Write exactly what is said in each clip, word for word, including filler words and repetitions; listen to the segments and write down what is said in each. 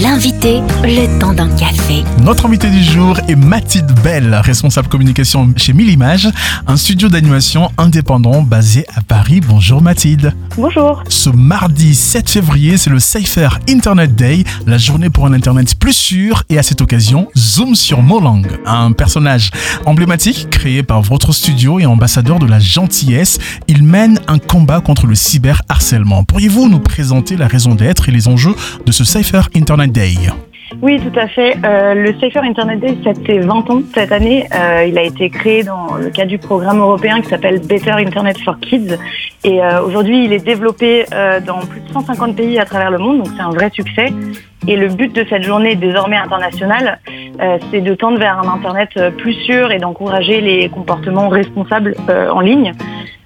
L'invité, le temps d'un café. Notre invité du jour est Mathilde Bell, responsable communication chez mille images, un studio d'animation indépendant basé à Paris. Bonjour Mathilde. Bonjour. Ce mardi sept février, c'est le Safer Internet Day, la journée pour un Internet plus sûr. Et à cette occasion, zoom sur Molang, un personnage emblématique créé par votre studio et ambassadeur de la gentillesse. Il mène un combat contre le cyberharcèlement. Pourriez-vous nous présenter la raison d'être et les enjeux de ce Safer Internet Day? Oui, tout à fait. Euh, le Safer Internet Day, ça fait vingt ans cette année. Euh, il a été créé dans le cadre du programme européen qui s'appelle Better Internet for Kids. Et euh, aujourd'hui, il est développé euh, dans plus de cent cinquante pays à travers le monde. Donc, c'est un vrai succès. Et le but de cette journée, désormais internationale, euh, c'est de tendre vers un Internet plus sûr et d'encourager les comportements responsables euh, en ligne.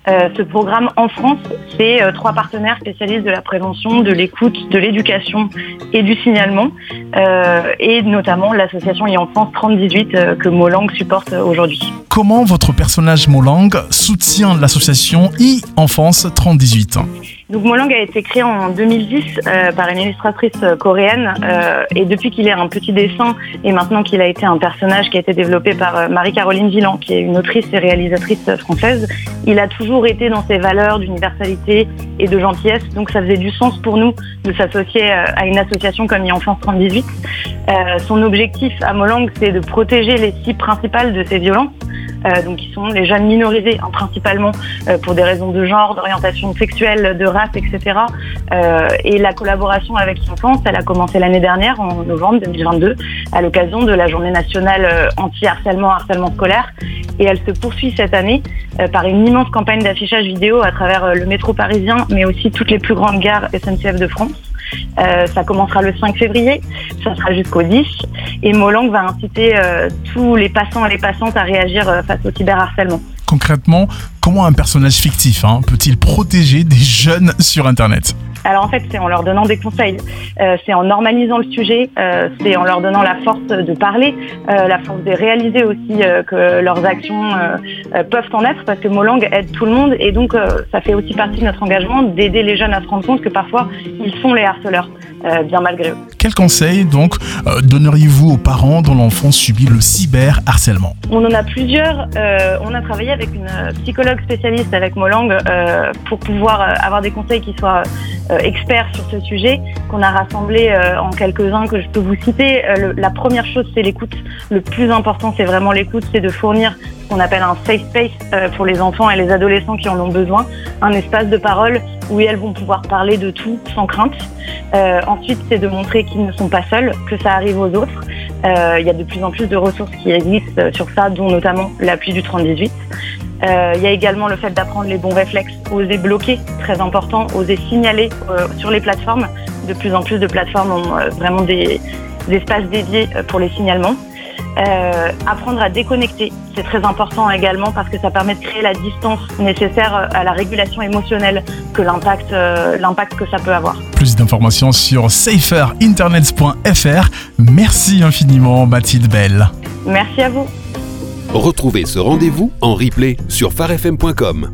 Euh, ce programme en France, c'est euh, trois partenaires spécialistes de la prévention, de l'écoute, de l'éducation et du signalement, euh, et notamment l'association e-Enfance trente dix-huit euh, que Molang supporte aujourd'hui. Comment votre personnage Molang soutient l'association e-Enfance trente dix-huit? Donc Molang a été créé en deux mille dix euh, par une illustratrice coréenne euh, et depuis qu'il est un petit dessin et maintenant qu'il a été un personnage qui a été développé par euh, Marie-Caroline Villan, qui est une autrice et réalisatrice française, il a toujours été dans ses valeurs d'universalité et de gentillesse. Donc ça faisait du sens pour nous de s'associer euh, à une association comme e-Enfance trente dix-huit. Euh, son objectif à Molang, c'est de protéger les cibles principales de ces violences. Euh, donc qui sont les jeunes minorisés, hein, principalement euh, pour des raisons de genre, d'orientation sexuelle, de race, et cetera. Euh, et la collaboration avec e-Enfance, elle a commencé l'année dernière, en novembre deux mille vingt-deux, à l'occasion de la journée nationale anti-harcèlement, harcèlement scolaire. Et elle se poursuit cette année euh, par une immense campagne d'affichage vidéo à travers euh, le métro parisien, mais aussi toutes les plus grandes gares S N C F de France. Euh, ça commencera le cinq février, ça sera jusqu'au dix, et Molang va inciter euh, tous les passants et les passantes à réagir euh, face au cyberharcèlement. Concrètement, comment un personnage fictif hein, peut-il protéger des jeunes sur Internet ? Alors en fait, c'est en leur donnant des conseils, euh, c'est en normalisant le sujet, euh, c'est en leur donnant la force de parler, euh, la force de réaliser aussi euh, que leurs actions euh, euh, peuvent en être, parce que Molang aide tout le monde et donc euh, ça fait aussi partie de notre engagement d'aider les jeunes à se rendre compte que parfois ils sont les harceleurs, euh, bien malgré eux. Quels conseils donc euh, donneriez-vous aux parents dont l'enfant subit le cyberharcèlement ? On en a plusieurs, euh, on a travaillé avec une psychologue spécialiste avec Molang euh, pour pouvoir avoir des conseils qui soient euh, experts sur ce sujet, qu'on a rassemblé euh, en quelques-uns que je peux vous citer. Euh, le, la première chose, c'est l'écoute. Le plus important, c'est vraiment l'écoute, c'est de fournir ce qu'on appelle un safe space euh, pour les enfants et les adolescents qui en ont besoin, un espace de parole où elles vont pouvoir parler de tout sans crainte. Euh, ensuite, c'est de montrer qu'ils ne sont pas seuls, que ça arrive aux autres. Euh, il y a de plus en plus de ressources qui existent sur ça, dont notamment l'appui du trente dix-huit. Euh, il y a également le fait d'apprendre les bons réflexes, oser bloquer, très important, oser signaler euh, sur les plateformes. De plus en plus de plateformes ont euh, vraiment des, des espaces dédiés euh, pour les signalements. Euh, apprendre à déconnecter, c'est très important également parce que ça permet de créer la distance nécessaire à la régulation émotionnelle, que l'impact, euh, l'impact que ça peut avoir. Plus d'informations sur safer internet point f r. Merci infiniment Mathilde Bell. Merci à vous. Retrouvez ce rendez-vous en replay sur phare f m point com.